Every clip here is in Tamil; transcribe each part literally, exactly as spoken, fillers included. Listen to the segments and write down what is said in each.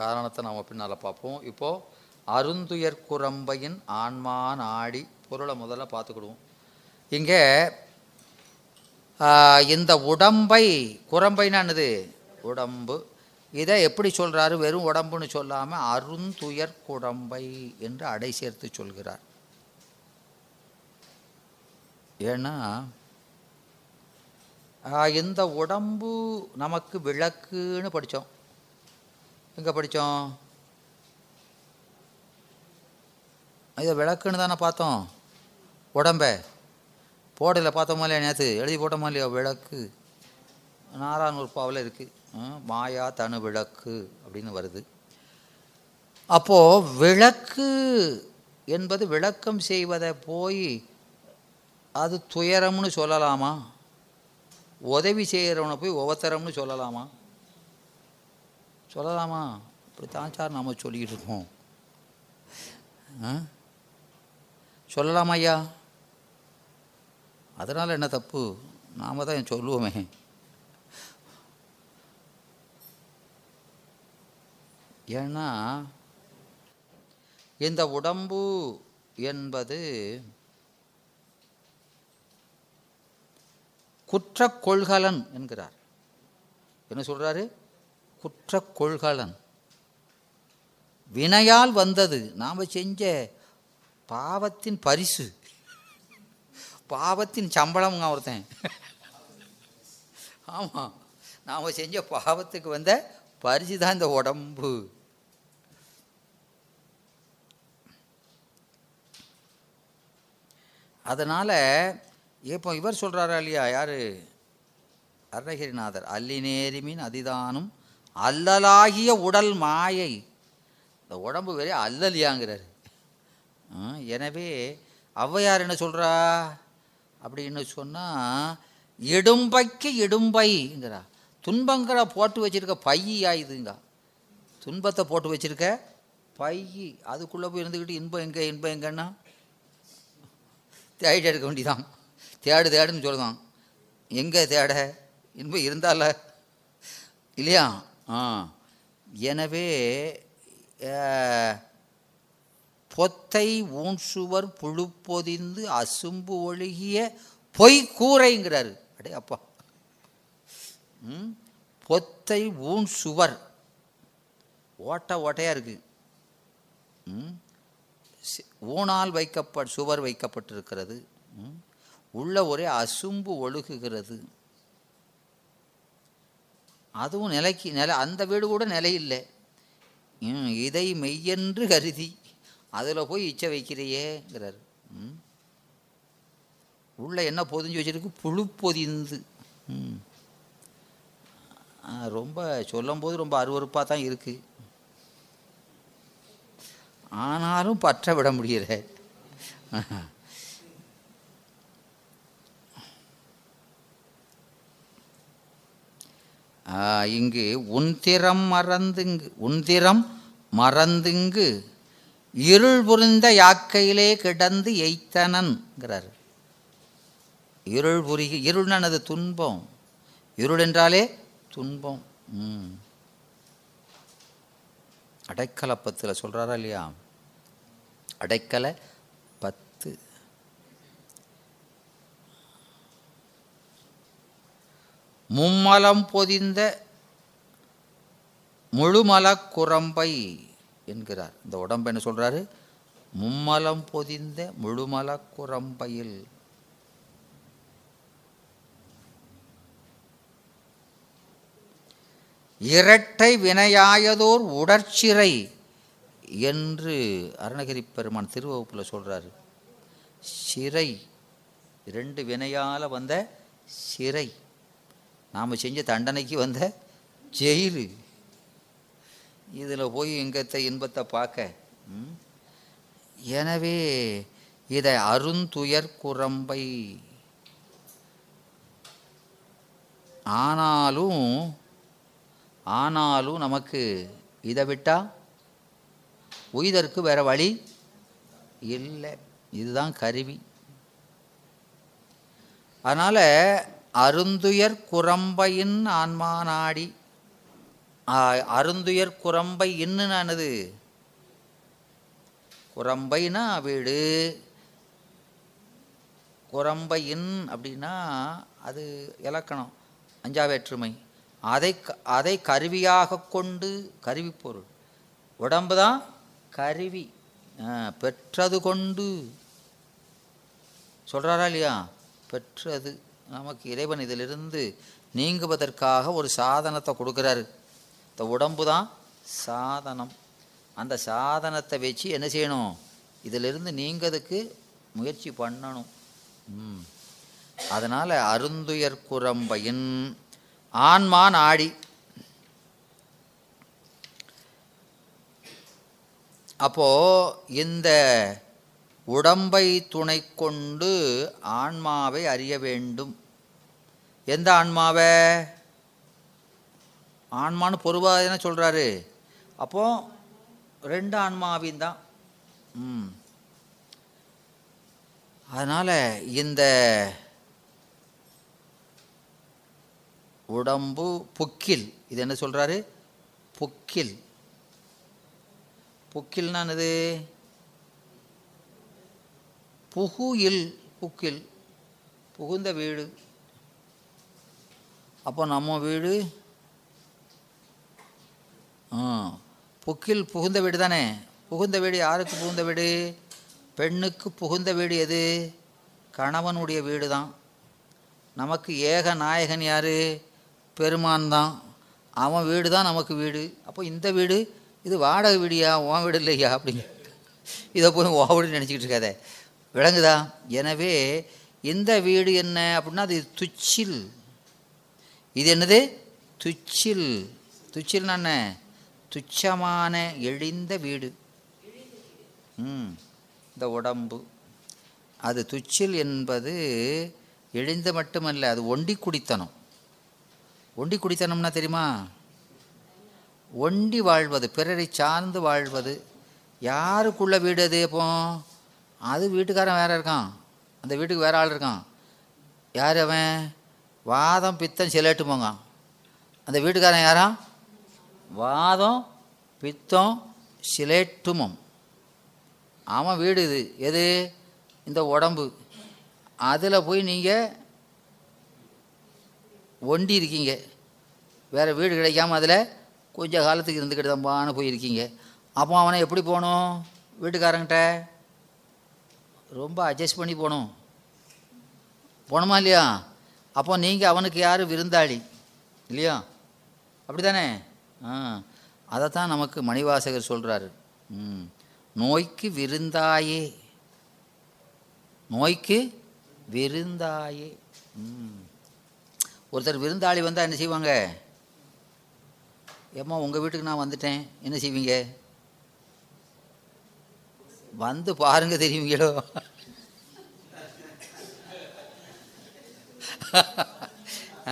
காரணத்தை நாம் பின்னால் பார்ப்போம். இப்போது அருந்துயர்குரம்பையின் ஆன்மான் ஆடி பொருளை முதல்ல பார்த்துக்கிடுவோம். இங்கே இந்த உடம்பை, குரம்பைனானது உடம்பு, இதை எப்படி சொல்கிறாரு? வெறும் உடம்புன்னு சொல்லாமல் அருந்துயர்குரம்பை என்று அடை சேர்த்து சொல்கிறார். ஏன்னா இந்த உடம்பு நமக்கு விளக்குன்னு படித்தோம். எங்கே படித்தோம்? இதை விளக்குன்னு தானே பார்த்தோம். உடம்பை போடலை பார்த்தோமா இல்லையா? நேற்று எழுதி போட்டோமா இல்லையா? விளக்கு நாலாநூறு பாவில் இருக்குது. மாயா தனு விளக்கு அப்படின்னு வருது. அப்போது விளக்கு என்பது விளக்கம் செய்வதை போய் அது துயரம்னு சொல்லலாமா? உதவி செய்கிறவனை போய் உபத்திரம்னு சொல்லலாமா? சொல்லலாமா? இப்படித்தான் சார் நாம் சொல்லிக்கிட்டு இருக்கோம். சொல்லலாமா ஐயா? அதனால் என்ன தப்பு? நாம் தான் சொல்லுவோமே. ஏன்னா இந்த உடம்பு என்பது குற்றக்கொள்கலன் என்கிறார். என்ன சொல்கிறாரு? குற்றக்கொள்கலன், வினையால் வந்தது, நாம் செஞ்ச பாவத்தின் பரிசு, பாவத்தின் சம்பளம் ஒருத்தன். ஆமாம், நாம் செஞ்ச பாவத்துக்கு வந்த பரிசு தான் இந்த உடம்பு. அதனால் இப்போ இவர் சொல்கிறாரா இல்லையா? யார்? அருணகிரிநாதர். அல்லினேரிமின் அதிதானும் அல்லலாகிய உடல் மாயை. இந்த உடம்பு வேற அல்லலியாங்கிறார். எனவே ஔவையார் என்ன சொல்கிறா அப்படின்னு சொன்னால், இடும்பைக்கு இடும்பைங்கிறா. துன்பங்களை போட்டு வச்சுருக்க பையா இதுங்க. துன்பத்தை போட்டு வச்சுருக்க பையி, அதுக்குள்ளே போய் இருந்துக்கிட்டு இன்பம் எங்கே இன்பம் எங்கன்னா தேடிட்டு எடுக்க வேண்டிதான். தேடு தேடுன்னு சொல்லுதான். எங்கே தேட? இன்பம் இருந்தால இல்லையா? ஆ, எனவே பொத்தை ஊன்சுவர் புழுப்பொதிந்து அசும்பு ஒழுகிய பொய் கூரைங்கிறாரு. அடே அப்பா! ம், பொத்தை ஊன்சுவர், ஓட்ட ஓட்டையாக இருக்குது. ம், ஊனால் வைக்கப்ப சுவர் வைக்கப்பட்டிருக்கிறது. ம், உள்ள ஒரே அசும்பு ஒழுகுகிறது. அதுவும் நிலைக்கு நிலை, அந்த வீடு கூட நிலையில்லை. இதை மெய்யென்று கருதி அதில் போய் இச்சை வைக்கிறையேங்கிறார். உள்ள என்ன பொதிஞ்சு வச்சிருக்கு? புழு பொதிந்து. ரொம்ப சொல்லும்போது ரொம்ப அருவறுப்பாக தான் இருக்குது. ஆனாலும் பற்ற விட முடியல. இங்கு உந்திரம் மறந்துங்கு உந்திரம் மறந்துங்கு இருள் புரிந்த யாக்கையிலே கிடந்து எய்த்தனன்கிறார். இருள் புரி இருள்னது துன்பம். இருள் என்றாலே துன்பம். அடைக்கல பத்தில் சொல்கிறாரா இல்லையா? அடைக்கல பத்து. மும்மலம் பொதிந்த முழுமலக் குரம்பை என்கிறார். இந்த உடம்பு என்ன சொல்கிறாரு? மும்மலம் பொதிந்த முழுமலக் குரம்பையில். இரட்டை வினையாயதோர் உடற்சிறை என்று அருணகிரி பெருமான் திருவகுப்பில் சொல்கிறாரு. சிறை, இரண்டு வினையால் வந்த சிறை, நாம் செஞ்ச தண்டனைக்கு வந்த ஜெயிலு. இதில் போய் எங்கத்தை இன்பத்தை பார்க்க. எனவே இதை அருந்துயர்குரம்பை. ஆனாலும் ஆனாலும் நமக்கு இதை விட்டால் உயிதற்கு வேறு வழி இல்லை. இதுதான் கருவி. அதனால் அருந்துயர்குரம்பையின் ஆன்மா நாடி அருந்துயர் குரம்பை இன்னுனானது. குரம்பைனா வீடு, குரம்பையின் அப்படின்னா அது இலக்கணம், அஞ்சாவேற்றுமை. அதை அதை கருவியாக கொண்டு, கருவி பொருள் உடம்பு தான் கருவி, பெற்றது கொண்டு சொல்கிறாரா இல்லையா? பெற்றது நமக்கு இறைவன் இதிலிருந்து நீங்குவதற்காக ஒரு சாதனத்தை கொடுக்குறாரு. இந்த உடம்பு தான் சாதனம். அந்த சாதனத்தை வச்சு என்ன செய்யணும்? இதிலிருந்து நீங்கிறதுக்கு முயற்சி பண்ணணும். அதனால் அருந்துயர் குரம்பையின் ஆன்மா நாடி. அப்போது இந்த உடம்பை துணை கொண்டு ஆன்மாவை அறிய வேண்டும். எந்த ஆன்மாவை? ஆன்மான்னு பொதுவாக என்ன சொல்கிறாரு? அப்போது ரெண்டு ஆன்மாவின் தான். ம் அதனால் இந்த உடம்பு புக்கில், இது என்ன சொல்கிறாரு? புக்கில். புக்கில்னான் இது புகுயில், புக்கில் புகுந்த வீடு. அப்போ நம்ம வீடு புக்கில் புகுந்த வீடு தானே. புகுந்த வீடு யாருக்கு புகுந்த வீடு? பெண்ணுக்கு புகுந்த வீடு எது? கணவனுடைய வீடு தான். நமக்கு ஏக நாயகன் யார்? பெருமான் தான். அவன் வீடு தான் நமக்கு வீடு. அப்போ இந்த வீடு இது வாடகை வீடியா, உன் வீடு இல்லையா அப்படிங்க. இதை போய் உன் வீடுன்னு நினச்சிக்கிட்டு இருக்காதே, விளங்குதா? எனவே இந்த வீடு என்ன அப்படின்னா அது துச்சில். இது என்னது? துச்சில். துச்சில்னா என்ன? துச்சமான எழிந்த வீடு. ம் இந்த உடம்பு அது துச்சில் என்பது எழிந்த மட்டுமல்ல, அது ஒண்டி குடித்தனம். ஒண்டி குடித்தனம்னா தெரியுமா? ஒண்டி வாழ்வது, பிறரை சார்ந்து வாழ்வது. யாருக்குள்ள வீடு அது? அப்போ அது வீட்டுக்காரன் வேற இருக்கான், அந்த வீட்டுக்கு வேற ஆள் இருக்கான். யார் அவன்? வாதம் பித்தம் சிலேட்டு போங்க. அந்த வீட்டுக்காரன் யாரா? வாதம் பித்தம் சிலேட்டுமம். அவன் வீடு இது எது? இந்த உடம்பு. அதில் போய் நீங்கள் ஒண்டி இருக்கீங்க, வேறு வீடு கிடைக்காம அதில் கொஞ்சம் காலத்துக்கு இருந்துக்கிட்டு தம்பான்னு போயிருக்கீங்க. அப்போ அவனை எப்படி போகணும்? வீட்டுக்காரங்கிட்ட ரொம்ப அட்ஜஸ்ட் பண்ணி போகணும், போகணுமா இல்லையா? அப்போ நீங்கள் அவனுக்கு யார்? விருந்தாளி இல்லையா? அப்படி தானே? ஆ அதைத்தான் நமக்கு மணிவாசகர் சொல்கிறாரு. ம் நோய்க்கு விருந்தாயே, நோய்க்கு விருந்தாயே. ம் ஒருத்தர் விருந்தாளி வந்தால் என்ன செய்வாங்க? ஏம்மா உங்கள் வீட்டுக்கு நான் வந்துட்டேன், என்ன செய்வீங்க? வந்து பாருங்க தெரியுங்களோ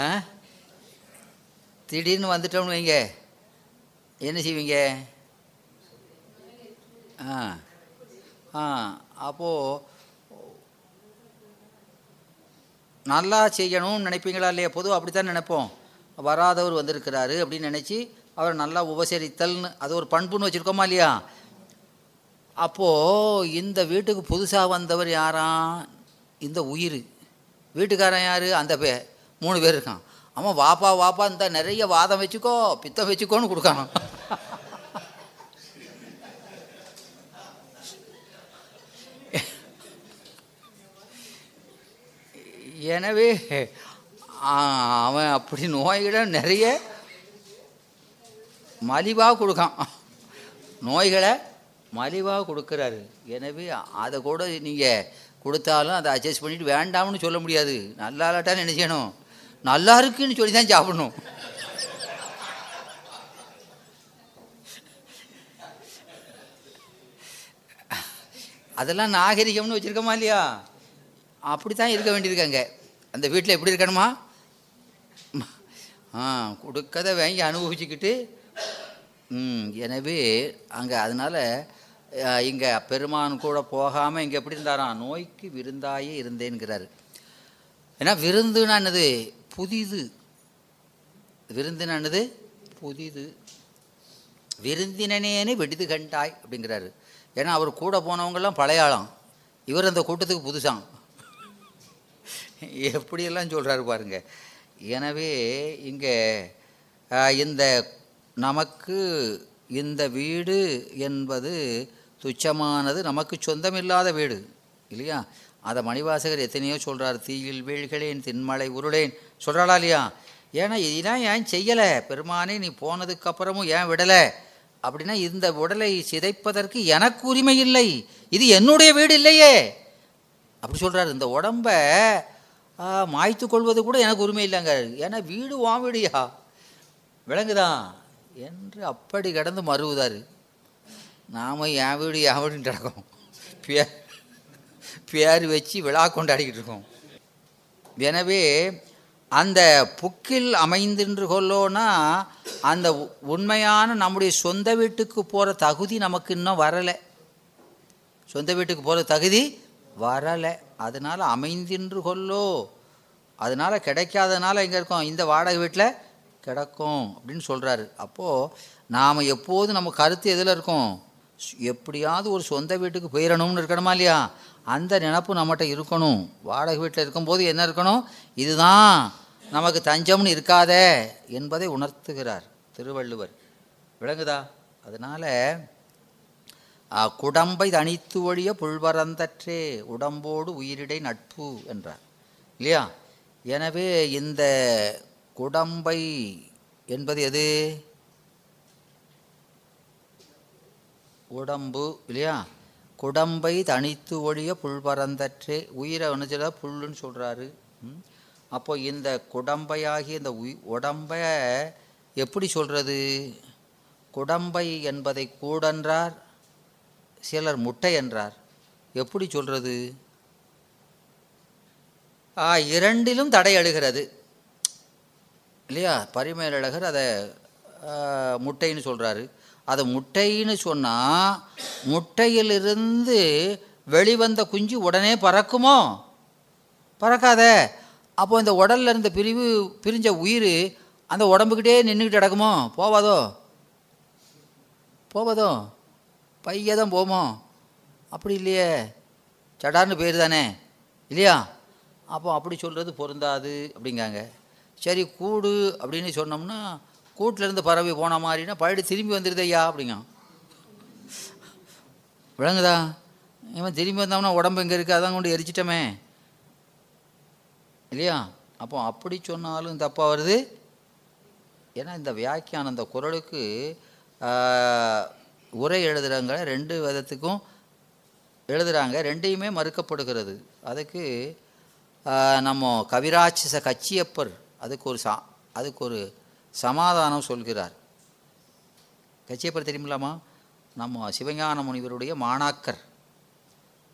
ஆ திடீர்னு வந்துட்டோம்னு வைங்க, என்ன செய்வீங்க? ஆ ஆ அப்போது நல்லா செய்யணும்னு நினைப்பீங்களா இல்லையா? பொதுவாக அப்படித்தான் நினைப்போம். வராதவர் வந்திருக்கிறாரு அப்படின்னு நினச்சி அவரை நல்லா உபசரித்தல்னு, அது ஒரு பண்புன்னு வச்சுருக்கோமா இல்லையா? அப்போது இந்த வீட்டுக்கு புதுசாக வந்தவர் யாரான்? இந்த உயிர். வீட்டுக்காரன் யார்? அந்த பே மூணு பேர் இருக்கான். அவன் வாப்பா வாப்பா இந்த நிறைய வாதம் வச்சுக்கோ பித்தம் வச்சுக்கோன்னு கொடுக்கான். எனவே அவன் அப்படி நோய்களை நிறைய மலிவாக கொடுக்கான், நோய்களை மலிவாக கொடுக்குறாரு. எனவே அதை கூட நீங்கள் கொடுத்தாலும் அதை அட்ஜஸ்ட் பண்ணிட்டு வேண்டாம்னு சொல்ல முடியாது. நல்லா இல்லாட்டான்னு நினைச்சணும், நல்லா இருக்குன்னு சொல்லி தான் சாப்பிடணும். அதெல்லாம் நாகரிகம்னு வச்சுருக்கோமா இல்லையா? அப்படி தான் இருக்க வேண்டியிருக்காங்க. அந்த வீட்டில் எப்படி இருக்கணுமா? ஆ கொடுக்கதை வாங்கி அனுபவிச்சுக்கிட்டு. எனவே அங்கே அதனால் இங்கே பெருமான் கூட போகாமல் இங்கே எப்படி இருந்தாராம்? நோய்க்கு விருந்தாயே இருந்தேன்கிறாரு. ஏன்னா விருந்துனானது புதிது, விருந்துனானது புதிது. விருந்தினனேன்னு வெடிது கண்டாய் அப்படிங்கிறாரு. ஏன்னா அவர் கூட போனவங்கெல்லாம் பழையாளாம், இவர் அந்த கூட்டத்துக்கு புதுசாம், எப்படியெல்லாம் சொல்கிறாரு பாருங்க. எனவே இங்கே இந்த நமக்கு இந்த வீடு என்பது துச்சமானது, நமக்கு சொந்தமில்லாத வீடு இல்லையா. அதை மணிவாசகர் எத்தனையோ சொல்கிறார், தீயில் வீழ்களேன் தின்மலை உருளேன் சொல்கிறாளா இல்லையா. ஏன்னா இதெல்லாம் ஏன் செய்யலை பெருமானே, நீ போனதுக்கப்புறமும் ஏன் விடலை அப்படின்னா, இந்த உடலை சிதைப்பதற்கு எனக்கு உரிமை இல்லை, இது என்னுடைய வீடு இல்லையே அப்படி சொல்கிறார். இந்த உடம்பை மாய்த்து கொள்வது கூட எனக்கு உரிமை இல்லைங்க, ஏன்னா வீடு வா வீடியா விலங்குதான் என்று அப்படி கடந்து மறுவுதார். நாம் என் வீடு என் வீடுன்னு நடக்கும், பே பேர் வச்சு விழா கொண்டாடிக்கிட்டு இருக்கோம். எனவே அந்த புக்கில் அமைந்துன்று கொள்ளோன்னா அந்த உண்மையான நம்முடைய சொந்த வீட்டுக்கு போகிற தகுதி நமக்கு இன்னும் வரலை, சொந்த வீட்டுக்கு போகிற தகுதி வரலை. அதனால் அமைந்தின்று கொள்ளோ, அதனால் கிடைக்காதனால எங்கே இருக்கோம், இந்த வாடகை வீட்டில் கிடக்கும் அப்படின்னு சொல்கிறாரு. அப்போது நாம் எப்போதும் நம்ம கருத்து எதில் இருக்கோம், எப்படியாவது ஒரு சொந்த வீட்டுக்கு போயிடணும்னு இருக்கணுமா இல்லையா, அந்த நினப்பு நம்மகிட்ட இருக்கணும். வாடகை வீட்டில் இருக்கும்போது என்ன இருக்கணும், இதுதான் நமக்கு தஞ்சம்னு இருக்காதே என்பதை உணர்த்துகிறார் திருவள்ளுவர். விளங்குதா? அதனால் குடம்பை தனித்து ஒழிய புல்வரந்தற்றே உடம்போடு உயிரிடை நட்பு என்றார் இல்லையா. எனவே இந்த குடம்பை என்பது எது, உடம்பு இல்லையா. குடம்பை தனித்து ஒழிய புல்வரந்தற்றே, உயிரை அணிஞ்சல புல்லுன்னு சொல்கிறாரு. அப்போது இந்த குடம்பையாகி இந்த உய் உடம்பை எப்படி சொல்கிறது, குடம்பை என்பதை கூடன்றார், சிலர் முட்டை என்றார். எப்படி சொல்கிறது, இரண்டிலும் தடை எழுகிறது இல்லையா. பரிமேலழகர் அதை முட்டைன்னு சொல்கிறாரு. அதை முட்டைன்னு சொன்னால் முட்டையிலிருந்து வெளிவந்த குஞ்சு உடனே பறக்குமோ, பறக்காத. அப்போது இந்த உடலில் இருந்த பிரிவு பிரிஞ்ச உயிர் அந்த உடம்புக்கிட்டே நின்றுக்கிட்டு கிடக்குமோ, போவாதோ போவாதோ பைய தான் போமோ, அப்படி இல்லையே, சடார்னு பேர் தானே இல்லையா. அப்போ அப்படி சொல்கிறது பொருந்தாது அப்படிங்காங்க. சரி கூடு அப்படின்னு சொன்னோம்னா கூட்டிலேருந்து பறவை போன மாதிரினா பழடி திரும்பி வந்துடுதையா அப்படிங்க. விளங்குதா? இவன் திரும்பி வந்தோம்னா உடம்பு இங்கே இருக்குது, அதான் கொண்டு எரிச்சிட்டோமே இல்லையா. அப்போ அப்படி சொன்னாலும் தப்பாக வருது. ஏன்னா இந்த வியாக்கியான அந்த குறளுக்கு உரை எழுதுகிறாங்க, ரெண்டு விதத்துக்கும் எழுதுகிறாங்க, ரெண்டையுமே மறுக்கப்படுகிறது. அதுக்கு நம்ம கவிராட்ச கச்சியப்பர் அதுக்கு ஒரு சா அதுக்கு ஒரு சமாதானம் சொல்கிறார். கச்சியப்பர் தெரியுமில்லாமா, நம்ம சிவஞான முனிவருடைய மாணாக்கர்.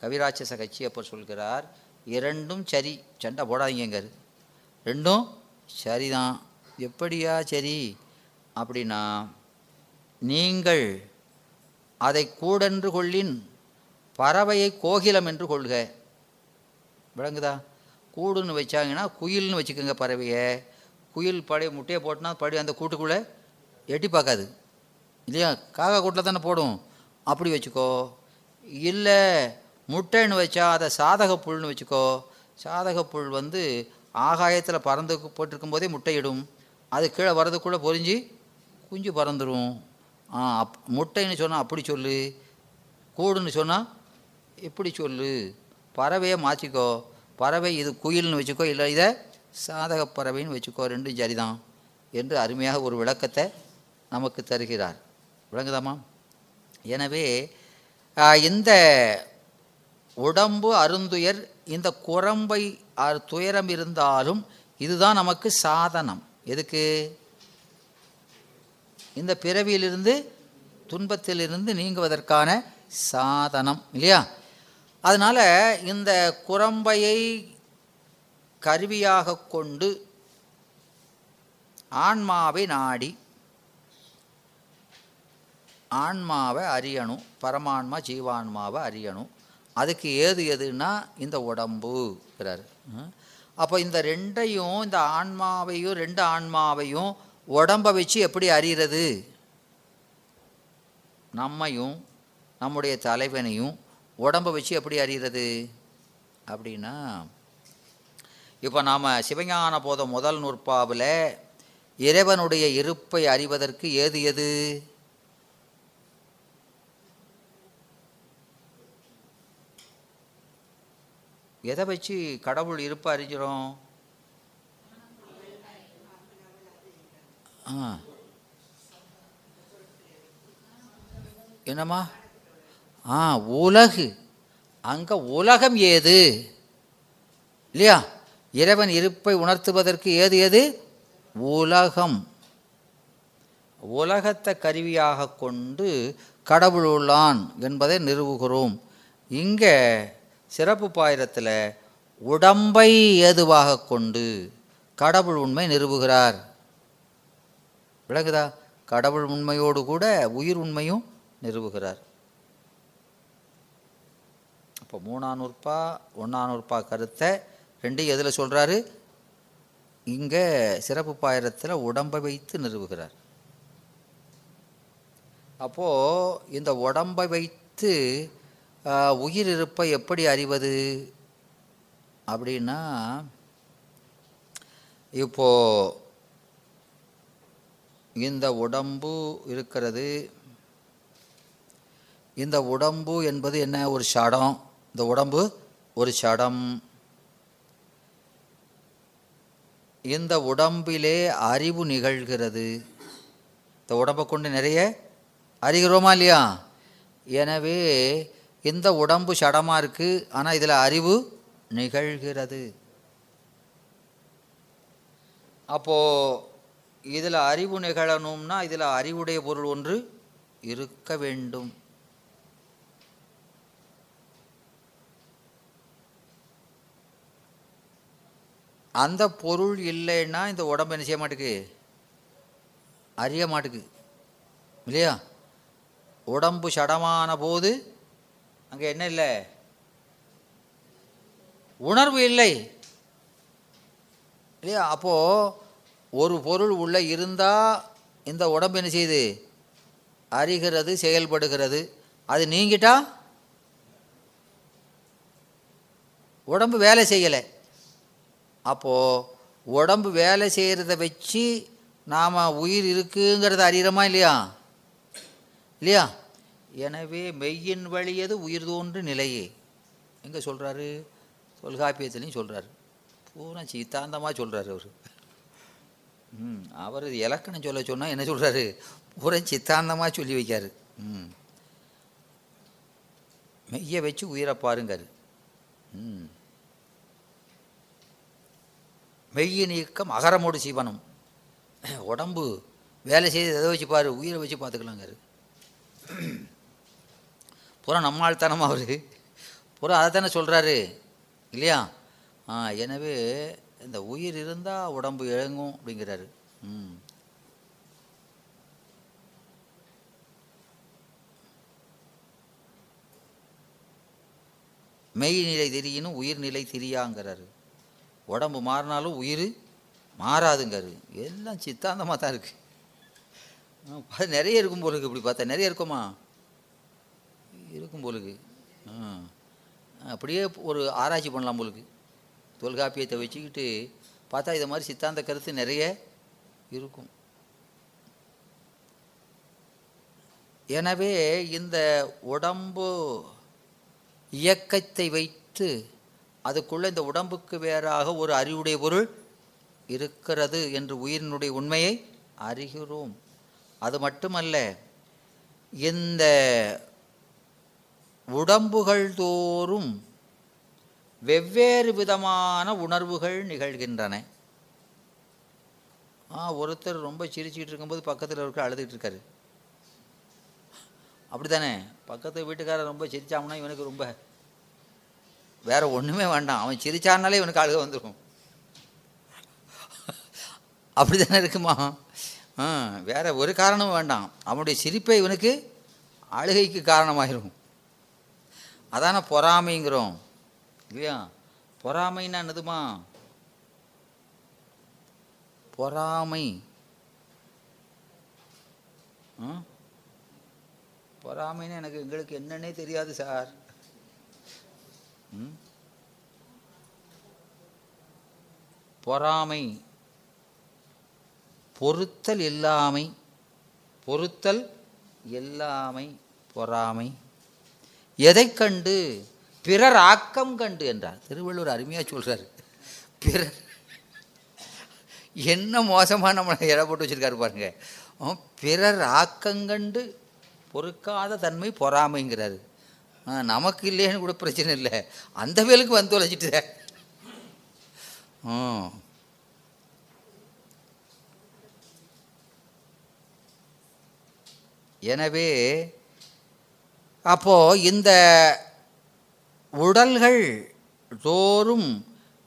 கவிராட்ச கச்சியப்பர் சொல்கிறார், இரண்டும் சரி, சண்டை போடாதீங்கங்காரு, ரெண்டும் சரிதான். எப்படியா சரி அப்படின்னா, நீங்கள் அதை கூடென்று கொள்ளின் பறவையை கோகிலம் என்று கொள்க. விளங்குதா? கூடுன்னு வச்சாங்கன்னா குயில்னு வச்சுக்கோங்க பறவையை. குயில் படி முட்டையை போட்டுனா படி அந்த கூட்டுக்குள்ளே எட்டி பார்க்காது இல்லையா, காக்கா கூட்டில் தானே போடும், அப்படி வச்சுக்கோ. இல்லை முட்டைன்னு வச்சா அதை சாதக புல்னு வச்சுக்கோ. சாதக புல் வந்து ஆகாயத்தில் பறந்து போட்டிருக்கும் போதே முட்டையிடும், அது கீழே வர்றதுக்குள்ளே பொறிஞ்சு குஞ்சு பறந்துடும். அப் முட்டைன்னு சொன்னால் அப்படி சொல்லு, கூடுன்னு சொன்னால் இப்படி சொல்லு, பறவையை மாற்றிக்கோ. பறவை இது குயில்னு வச்சுக்கோ, இல்லை இதை சாதக பறவைன்னு வச்சுக்கோ, ரெண்டும் சரிதான் என்று அருமையாக ஒரு விளக்கத்தை நமக்கு தருகிறார். விளங்குதாமா? எனவே இந்த உடம்பு அருந்துயர், இந்த குரம்பை துயரம் இருந்தாலும் இதுதான் நமக்கு சாதனம். எதுக்கு? இந்த பிறவியிலிருந்து துன்பத்திலிருந்து நீங்குவதற்கான சாதனம் இல்லையா. அதனால் இந்த குரம்பையை கருவியாக கொண்டு ஆன்மாவை நாடி ஆன்மாவை அறியணும், பரமான்மா ஜீவான்மாவை அறியணும். அதுக்கு ஏது எதுன்னா இந்த உடம்புங்கிறார். அப்போ இந்த ரெண்டையும், இந்த ஆன்மாவையும் ரெண்டு ஆன்மாவையும் உடம்பை வச்சு எப்படி அறிகிறது, நம்மையும் நம்முடைய தலைவனையும் உடம்பை வச்சு எப்படி அறிகிறது அப்படின்னா, இப்போ நாம் சிவஞான போத முதல் நூற்பாவில் இறைவனுடைய இருப்பை அறிவதற்கு ஏது எது? எதை வச்சு கடவுள் இருப்பை அறிஞ்சிரும்? ஆ என்னம்மா? ஆ உலகு. அங்கே உலகம் ஏது இல்லையா? இறைவன் இருப்பை உணர்த்துவதற்கு ஏது ஏது? உலகம். உலகத்தை கருவியாக கொண்டு கடவுள் உள்ளான் என்பதை நிறுவுகிறோம். இங்கே சிறப்பு பாயிரத்தில் உடம்பை ஏதுவாக கொண்டு கடவுள் உண்மை நிறுவுகிறார். விளங்குதா? கடவுள் உண்மையோடு கூட உயிர் உண்மையும் நிறுவுகிறார். அப்போ மூணாநூற்பா ஒன்னாநூற்பா கருத்தை ரெண்டு எதில் சொல்கிறாரு? இங்கே சிறப்பு பாயிரத்தில் உடம்பை வைத்து நிறுவுகிறார். அப்போது இந்த உடம்பை வைத்து உயிர் இருப்பை எப்படி அறிவது அப்படின்னா, இப்போது இந்த உடம்பு இருக்கிறது. இந்த உடம்பு என்பது என்ன? ஒரு சடம். இந்த உடம்பு ஒரு சடம். இந்த உடம்பிலே அறிவு நிகழ்கிறது. இந்த உடம்பை கொண்டு நிறைய அறிகிறோமா இல்லையா? எனவே இந்த உடம்பு சடமாக இருக்குது, ஆனால் இதில் அறிவு நிகழ்கிறது. அப்போது இதில் அறிவு நிகழணும்னா இதில் அறிவுடைய பொருள் ஒன்று இருக்க வேண்டும். அந்த பொருள் இல்லைன்னா இந்த உடம்பு என்ன செய்ய மாட்டேக்கு? அறிய மாட்டேக்கு இல்லையா? உடம்பு சடமான போது அங்கே என்ன இல்லை? உணர்வு இல்லை இல்லையா? அப்போது ஒரு பொருள் உள்ளே இருந்தால் இந்த உடம்பு என்ன செய்யுது? அறிகிறது, செயல்படுகிறது. அது நீங்கிட்டா உடம்பு வேலை செய்யலை. அப்போது உடம்பு வேலை செய்கிறத வச்சு நாம் உயிர் இருக்குங்கிறத அறிகிறோமா இல்லையா? இல்லையா? எனவே மெய்யின் வழியது உயிர் தோன்று நிலையே. எங்கே சொல்கிறாரு? தொல்காப்பியத்துலேயும் சொல்கிறாரு. பூரா சித்தாந்தமாக சொல்கிறாரு அவர். ம் அவர் இலக்கணம் சொல்ல சொன்னால் என்ன சொல்கிறாரு? பூரா சித்தாந்தமாக சொல்லி வைக்காரு. ம் மெய்யை வச்சு உயிரை பாருங்காரு. ம் மெய்யின் இயக்கம் அகரமோடு சீவனம். உடம்பு வேலை செய்து எதை வச்சு பாரு? உயிரை வச்சு பார்த்துக்கலாங்காரு. பூரா நம்மாழ்த்தனமாக அவரு பூரா அதை தானே சொல்கிறாரு இல்லையா? ஆ எனவே இந்த உயிர் இருந்தால் உடம்பு இயங்கும் அப்படிங்கிறாரு. ம் மெய்நிலை திரியினும் உயிர்நிலை திரியாங்கிறாரு. உடம்பு மாறினாலும் உயிர் மாறாதுங்காரு. எல்லாம் சித்தாந்தமாக தான் இருக்குது. பார்த்து நிறைய இருக்கும் போலுக்கு. இப்படி பார்த்தா நிறைய இருக்குமா? இருக்கும் போலுக்கு. அப்படியே ஒரு ஆராய்ச்சி பண்ணலாம் போலுக்கு. தொல்காப்பியத்தை வச்சுக்கிட்டு பார்த்தா இதை மாதிரி சித்தாந்த கருத்து நிறைய இருக்கும். எனவே இந்த உடம்பு இயக்கத்தை வைத்து அதுக்குள்ளே இந்த உடம்புக்கு வேறாக ஒரு அறிவுடைய பொருள் இருக்கிறது என்று உயிரினுடைய உண்மையை அறிகிறோம். அது மட்டுமல்ல, இந்த உடம்புகள் தோறும் வெவ்வேறு விதமான உணர்வுகள் நிகழ்கின்றன. ஒருத்தர் ரொம்ப சிரிச்சுக்கிட்டு இருக்கும்போது பக்கத்தில் இருக்க அழுதுகிட்டு இருக்காரு. அப்படி தானே? பக்கத்து வீட்டுக்காரர் ரொம்ப சிரிச்சாங்கன்னா இவனுக்கு ரொம்ப வேறு ஒன்றுமே வேண்டாம். அவன் சிரிச்சானாலே இவனுக்கு அழுக வந்துடும். அப்படி தானே இருக்குமா? ஆ வேறு ஒரு காரணமும் வேண்டாம். அவனுடைய சிரிப்பை இவனுக்கு அழுகைக்கு காரணமாகிடும். அதான பொறாமைங்கிறோம் இல்லையா? பொறாமைன்னா என்னதுமா? பொறாமை பொறாமைன்னு எனக்கு எங்களுக்கு என்னன்னே தெரியாது சார். பொறாமை பொறுத்தல் இல்லாமை, பொறுத்தல் எல்லாமை பொறாமை. எதை கண்டு? பிறர் ஆக்கம் கண்டு என்றார் திருவள்ளுவர். அருமையாக சொல்கிறார். பிறர் என்ன மோசமாக நம்மளை இட போட்டு வச்சுருக்காரு பாருங்க. பிறர் ஆக்கங்கண்டு பொறுக்காத தன்மை பொறாமைங்கிறாரு. நமக்கு இல்லைன்னு கூட பிரச்சனை இல்லை, அந்த வேலுக்கு வந்து தொலைச்சிட்டு. எனவே அப்போது இந்த உடல்கள் தோறும்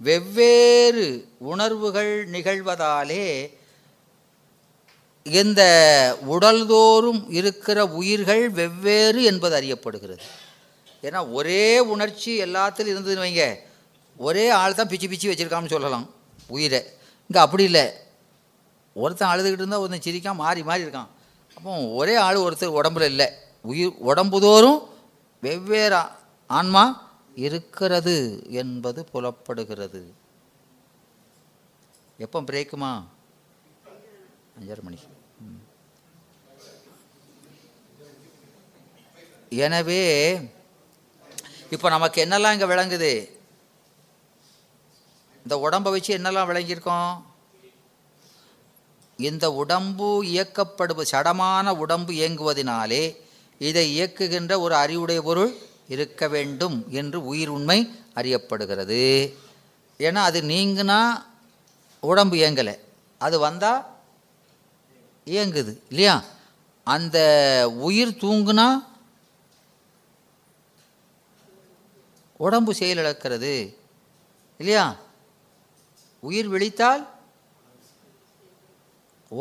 வெவ்வேறு உணர்வுகள் நிகழ்வதாலே இந்த உடல்தோறும் இருக்கிற உயிர்கள் வெவ்வேறு என்பது அறியப்படுகிறது. ஏன்னா ஒரே உணர்ச்சி எல்லாத்திலும் இருந்ததுன்னு வைங்க, ஒரே ஆள் தான் பிச்சு பிச்சு வச்சுருக்கான்னு சொல்லலாம் உயிரை. இங்கே அப்படி இல்லை, ஒருத்தன் அழுதுகிட்டு இருந்தால் ஒருத்தன் சிரிக்கான், மாறி மாறி இருக்கான். அப்போ ஒரே ஆள் ஒருத்தர் உடம்புல இல்லை, உயிர் உடம்புதோறும் வெவ்வேறு ஆன்மா இருக்கிறது என்பது புலப்படுகிறது. எப்போ பிரேக்குமா? அஞ்சரை மணிக்கு. எனவே இப்போ நமக்கு என்னெல்லாம் இங்கே விளங்குது? இந்த உடம்பை வச்சு என்னெல்லாம் விளங்கியிருக்கோம்? இந்த உடம்பு இயக்கப்படுவது, சடமான உடம்பு இயங்குவதினாலே இதை இயக்குகின்ற ஒரு அறிவுடைய பொருள் இருக்க வேண்டும் என்று உயிர் உண்மை அறியப்படுகிறது. ஏன்னா அது நீங்கினா உடம்பு இயங்கலை, அது வந்தால் இயங்குது இல்லையா? அந்த உயிர் தூங்குனா உடம்பு செயலிழக்கிறது இல்லையா? உயிர் விழித்தால்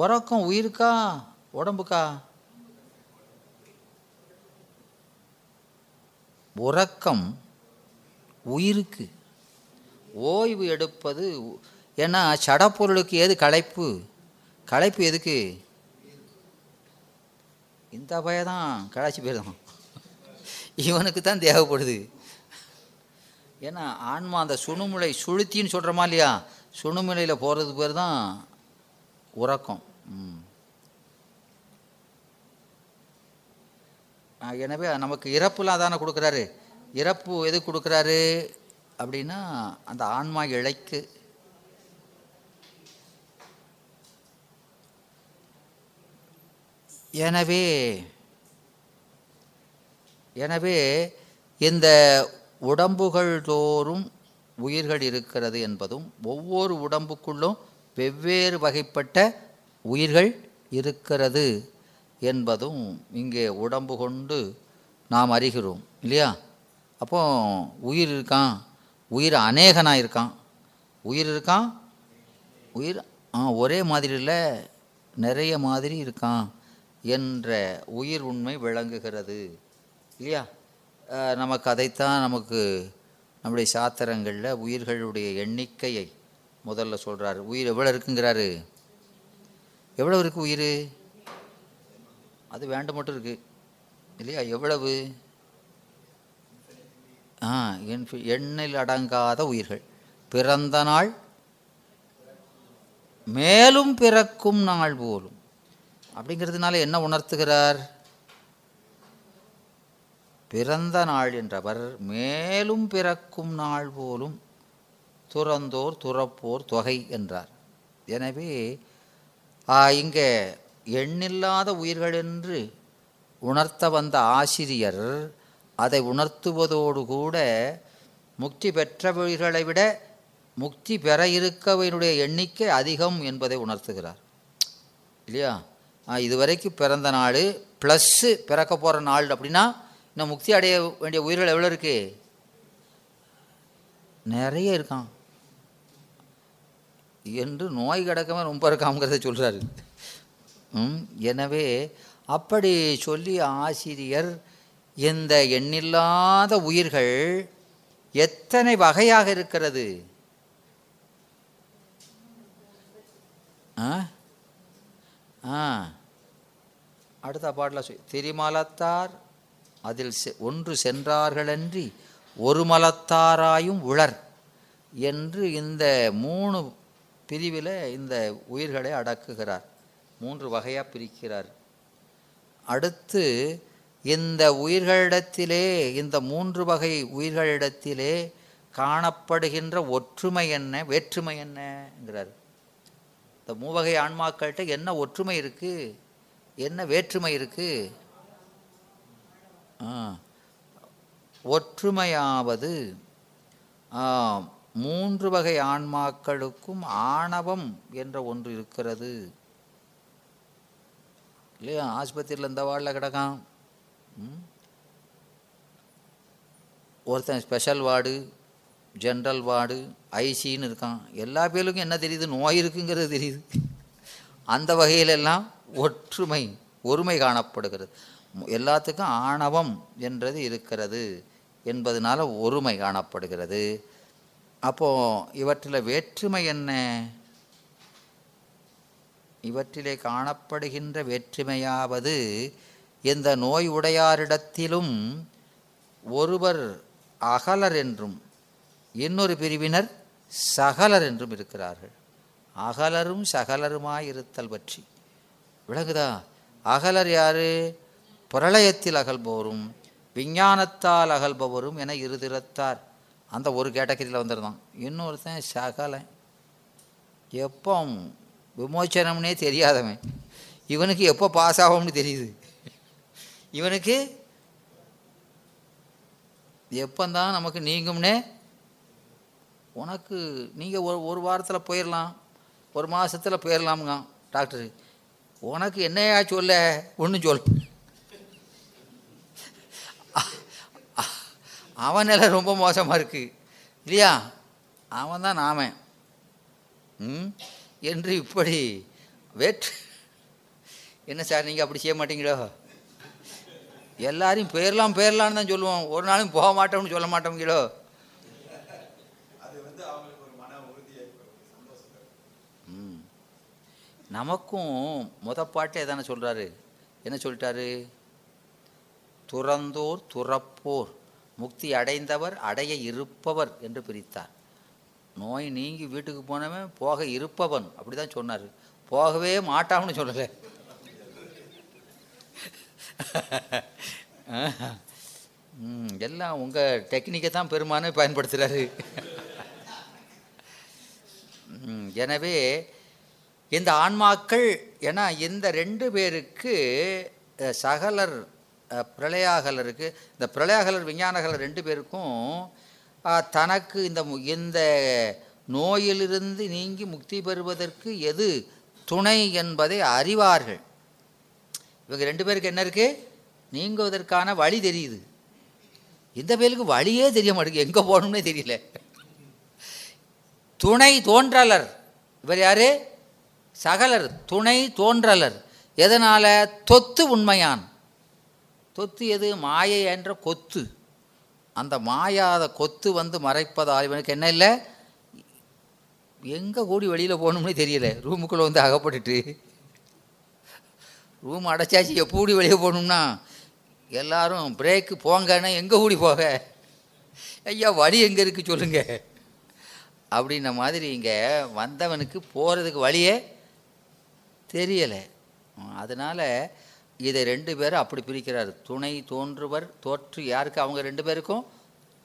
உறக்கம் உயிருக்கா உடம்புக்கா? உறக்கம் உயிருக்கு, ஓய்வு எடுப்பது. ஏன்னா சடப்பொருளுக்கு எது களைப்பு? களைப்பு எதுக்கு? இந்த பயதான் களைச்சி போயிருந்தான், இவனுக்கு தான் தேவைப்படுது. ஏன்னா ஆன்மா அந்த சுணுமுலை சுளுத்தின்னு சொல்கிறோமா இல்லையா, சுணுமுலையில் போகிறது பேர் தான் உறக்கம். எனவே நமக்கு இறப்புலாம் தானே கொடுக்குறாரு. இறப்பு எது கொடுக்குறாரு அப்படின்னா அந்த ஆன்மா இழைக்கு. எனவே எனவே இந்த உடம்புகள் தோறும் உயிர்கள் இருக்கிறது என்பதும், ஒவ்வொரு உடம்புக்குள்ளும் வெவ்வேறு வகைப்பட்ட உயிர்கள் இருக்கிறது என்பதும் இங்கே உடம்பு கொண்டு நாம் அறிகிறோம் இல்லையா? அப்போ உயிர் இருக்கான், உயிர் அநேகனாக இருக்கான். உயிர் இருக்கான், உயிர் ஆ ஒரே மாதிரி இல்லை, நிறைய மாதிரி இருக்கான் என்ற உயிர் உண்மை விளங்குகிறது இல்லையா? நமக்கு அதைத்தான் நமக்கு நம்முடைய சாத்திரங்களில் உயிர்களுடைய எண்ணிக்கையை முதல்ல சொல்கிறாரு. உயிர் எவ்வளோ இருக்குங்கிறாரு. எவ்வளவு இருக்குது உயிர்? அது வேண்ட மட்டும் இருக்குது இல்லையா? எவ்வளவு? ஆ எண்ணில் அடங்காத உயிர்கள். பிறந்த நாள் மேலும் பிறக்கும் நாள் போலும் அப்படிங்கிறதுனால என்ன உணர்த்துகிறார்? பிறந்த நாள் என்றவர் மேலும் பிறக்கும் நாள் போலும் துறந்தோர் துறப்போர் தொகை என்றார். எனவே இங்கே எண்ணில்லாத உயிர்கள் என்று உணர்த்த வந்த ஆசிரியர் அதை உணர்த்துவதோடு கூட முக்தி பெற்றவர்களை விட முக்தி பெற இருக்கவனுடைய எண்ணிக்கை அதிகம் என்பதை உணர்த்துகிறார் இல்லையா? இதுவரைக்கும் பிறந்த நாள் ப்ளஸ்ஸு பிறக்க போகிற நாள் அப்படின்னா இன்னும் முக்தி அடைய வேண்டிய உயிர்கள் எவ்வளோ இருக்கு? நிறைய இருக்கான் என்று நோய் கிடக்கவே ரொம்ப இருக்காங்கிறத சொல்கிறாரு. எனவே அப்படி சொல்லி ஆசிரியர் இந்த எண்ணில்லாத உயிர்கள் எத்தனை வகையாக இருக்கிறது? ஆ ஆ அடுத்த பாட்டில் சொல் திருமலத்தார் அதில் ஒன்று சென்றார்களன்றி ஒரு மலத்தாராயும் உளர் என்று இந்த மூணு பிரிவில் இந்த உயிர்களை அடக்குகிறார். மூன்று வகையாக பிரிக்கிறார். அடுத்து இந்த உயிர்களிடத்திலே இந்த மூன்று வகை உயிர்களிடத்திலே காணப்படுகின்ற ஒற்றுமை என்ன, வேற்றுமை என்னங்கிறார். இந்த மூவகை ஆன்மாக்கள்கிட்ட என்ன ஒற்றுமை இருக்குது, என்ன வேற்றுமை இருக்குது? ஒற்றுமையாவது மூன்று வகை ஆன்மாக்களுக்கும் ஆணவம் என்ற ஒன்று இருக்கிறது இல்லையா? ஆஸ்பத்திரியில் இந்த வார்டில் கிடக்கான், ஒருத்தன் ஸ்பெஷல் வார்டு, ஜென்ரல் வார்டு, ஐசின்னு இருக்கான். எல்லா பேருக்கும் என்ன தெரியுது? நோய் இருக்குங்கிறது தெரியுது. அந்த வகையிலெல்லாம் ஒற்றுமை, ஒருமை காணப்படுகிறது. எல்லாத்துக்கும் ஆணவம் என்றது இருக்கிறது என்பதனால ஒருமை காணப்படுகிறது. அப்போது இவற்றில் வேற்றுமை என்ன? இவற்றிலே காணப்படுகின்ற வேற்றுமையாவது இந்த நோய் உடையாரிடத்திலும் ஒருவர் அகலர் என்றும் இன்னொரு பிரிவினர் சகலர் என்றும் இருக்கிறார்கள். அகலரும் சகலருமாயிருத்தல் பற்றி விளங்குதா? அகலர் யாரு? பிரளயத்தில் அகல்பவரும் விஞ்ஞானத்தால் அகல்பவரும் என இருதிறத்தார். அந்த ஒரு கேட்டகரியில் வந்துருந்தான். இன்னொருத்தன் சகலன், எப்போ விமோச்சனம்னே தெரியாதவன், இவனுக்கு எப்போ பாஸ் ஆகும்னு தெரியுது, இவனுக்கு எப்பந்தான் நமக்கு நீங்கும்னே. உனக்கு நீங்கள் ஒரு ஒரு வாரத்தில் போயிடலாம், ஒரு மாதத்தில் போயிடலாமுங்க டாக்டரு. உனக்கு என்னையா சொல்ல? ஒன்றும் சொல். அவன் நிலை ரொம்ப மோசமாக இருக்குது இல்லையா? அவன் தான் நாம என்று இப்படி வேற்று. என்ன சார் நீங்கள் அப்படி செய்ய மாட்டீங்களோ? எல்லாரையும் போயிடலாம் போயிடலான்னு தான் சொல்லுவோம், ஒரு நாளும் போக மாட்டோம்னு சொல்ல மாட்டோம்களோ. நமக்கும் முத பாட்டே தானே சொல்கிறாரு. என்ன சொல்லிட்டாரு? துறந்தோர் துறப்போர், முக்தி அடைந்தவர் அடைய இருப்பவர் என்று பிரித்தார். நோய் நீங்கி வீட்டுக்கு போனவன் போக இருப்பவன் அப்படி தான் சொன்னார். போகவே மாட்டான்னு சொல்லலை. எல்லாம் உங்கள் டெக்னிக்கை தான் பெருமானே பயன்படுத்துகிறாரு. எனவே இந்த ஆன்மாக்கள், ஏன்னா இந்த ரெண்டு பேருக்கு சகலர் பிரளயாகலருக்கு, இந்த பிரளயாகலர் விஞ்ஞானகலர் ரெண்டு பேருக்கும் தனக்கு இந்த இந்த நோயிலிருந்து நீங்கி முக்தி பெறுவதற்கு எது துணை என்பதை அறிவார்கள். இவங்க ரெண்டு பேருக்கு என்ன இருக்குது? நீங்குவதற்கான வழி தெரியுது. இந்த பேருக்கு வழியே தெரிய மாட்டேங்குது, எங்கே போகணும்னே தெரியல. துணை தோன்றலர் இவர் யார்? சகலர் துணை தோன்றலர். எதனால்? தொத்து உண்மையான். தொத்து எது? மாயை என்ற கொத்து. அந்த மாயாத கொத்து வந்து மறைப்பதால் இவனுக்கு என்ன இல்லை, எங்கே கூடி வெளியில் போகணும்னு தெரியல. ரூமுக்குள்ளே வந்து அகப்பட்டுட்டு ரூம் அடைச்சாச்சு, எப்போ கூடி வெளியே போகணும்னா எல்லோரும் பிரேக்கு போங்கன்னா எங்கே கூடி போக, ஐயா வழி எங்கே இருக்குது சொல்லுங்கள் அப்படின்ன மாதிரி இங்கே வந்தவனுக்கு போகிறதுக்கு வழியே தெரியலை. அதனால் இதை ரெண்டு பேரும் அப்படி பிரிக்கிறார். துணை தோன்றுவர் தோற்று யாருக்கு? அவங்க ரெண்டு பேருக்கும்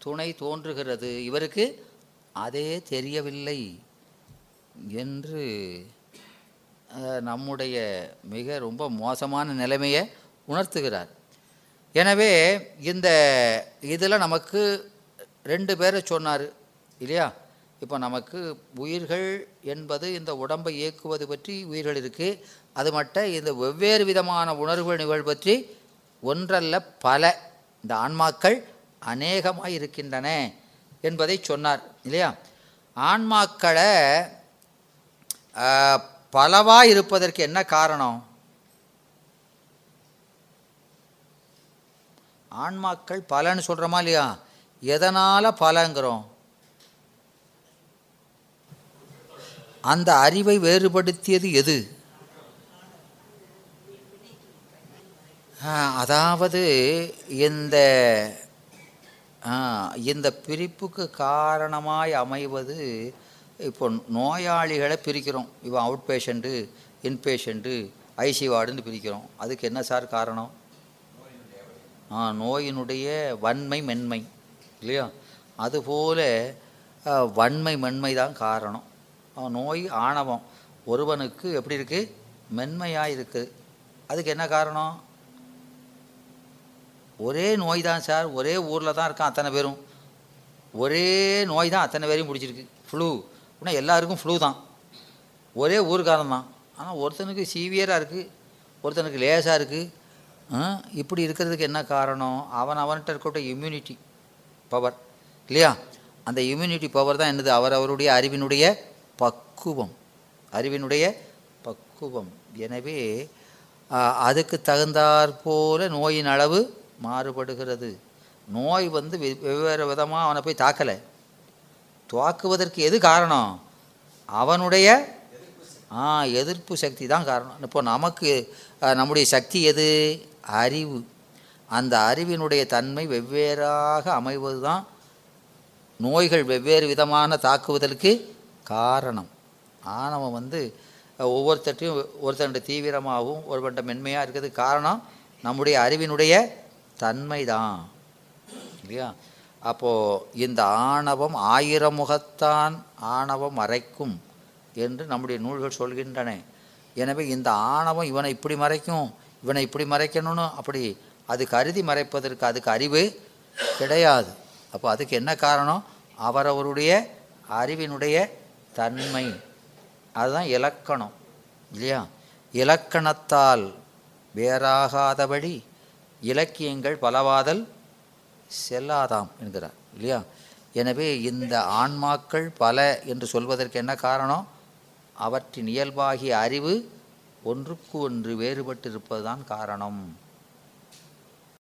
துணை தோன்றுகிறது, இவருக்கு அதே தெரியவில்லை என்று நம்முடைய மிக ரொம்ப மோசமான நிலைமையை உணர்த்துகிறார். எனவே இந்த இதில் நமக்கு ரெண்டு பேரை சொன்னார் இல்லையா? இப்போ நமக்கு உயிர்கள் என்பது இந்த உடம்பை இயக்குவது பற்றி உயிர்கள் இருக்குது. அது மட்டும் இந்த வெவ்வேறு விதமான உணர்வு நிகழ்வு பற்றி ஒன்றல்ல பல இந்த ஆன்மாக்கள் அநேகமாக இருக்கின்றன என்பதை சொன்னார் இல்லையா? ஆன்மாக்களை பலவாக இருப்பதற்கு என்ன காரணம்? ஆன்மாக்கள் பலன்னு சொல்கிறோமா இல்லையா? எதனால் பலங்கிறோம்? அந்த அறிவை வேறுபடுத்தியது எது? அதாவது இந்த இந்த பிரிப்புக்கு காரணமாய் அமைவது, இப்போ நோயாளிகளை பிரிக்கிறோம். இப்போ அவுட் பேஷண்ட்டு, இன்பேஷண்ட்டு, ஐசி வார்டுன்னு பிரிக்கிறோம். அதுக்கு என்ன சார் காரணம்? ஆ நோயினுடைய வன்மை மென்மை இல்லையா? அதுபோல் வன்மை மென்மை தான் காரணம். நோய் ஆணவம் ஒருவனுக்கு எப்படி இருக்குது? மென்மையாக இருக்குது. அதுக்கு என்ன காரணம்? ஒரே நோய் தான் சார், ஒரே ஊரில் தான் இருக்கான் அத்தனை பேரும், ஒரே நோய் தான் அத்தனை பேரையும் பிடிச்சிருக்கு. ஃப்ளூ அப்படின்னா எல்லாருக்கும் ஃப்ளூ தான், ஒரே ஊருக்காரன் தான். ஆனால் ஒருத்தனுக்கு சீவியராக இருக்குது, ஒருத்தனுக்கு லேசாக இருக்குது. இப்படி இருக்கிறதுக்கு என்ன காரணம்? அவன் அவன்கிட்ட இருக்கட்ட இம்யூனிட்டி பவர் இல்லையா? அந்த இம்யூனிட்டி பவர் தான் என்னது? அவர் அவருடைய அறிவினுடைய பக்குவம், அறிவினுடைய பக்குவம். எனவே அதுக்கு தகுந்தாற்போல் நோயின் அளவு மாறுபடுகிறது. நோய் வந்து வெவ்வேறு விதமாக அவனை போய் தாக்கலை. தாக்குவதற்கு எது காரணம்? அவனுடைய ஆ எதிர்ப்பு சக்தி தான் காரணம். இப்போ நமக்கு நம்முடைய சக்தி எது? அறிவு. அந்த அறிவினுடைய தன்மை வெவ்வேறாக அமைவது தான் நோய்கள் வெவ்வேறு விதமான தாக்குவதற்கு காரணம். ஆணவம் வந்து ஒவ்வொருத்தையும் ஒருத்தனுடைய தீவிரமாகவும் ஒருவன்ட்ட மென்மையாக இருக்கிறதுக்கு காரணம் நம்முடைய அறிவினுடைய தன்மை தான் இல்லையா? அப்போது இந்த ஆணவம் ஆயிரம் முகத்தான் ஆணவம் மறைக்கும் என்று நம்முடைய நூல்கள் சொல்கின்றன. எனவே இந்த ஆணவம் இவனை இப்படி மறைக்கும், இவனை இப்படி மறைக்கணும்னு அப்படி அது கருதி மறைப்பதற்கு அதுக்கு அறிவு கிடையாது. அப்போ அதுக்கு என்ன காரணம்? அவரவருடைய அறிவினுடைய தன்மை. அதுதான் இலக்கணம் இல்லையா? இலக்கணத்தால் வேறாகாதபடி இலக்கியங்கள் பலவாதல் செல்லாதாம் என்கிறார் இல்லையா? எனவே இந்த ஆன்மாக்கள் பல என்று சொல்வதற்கு என்ன காரணம்? அவற்றின் இயல்பாகிய அறிவு ஒன்றுக்கு ஒன்று வேறுபட்டிருப்பதுதான் காரணம்.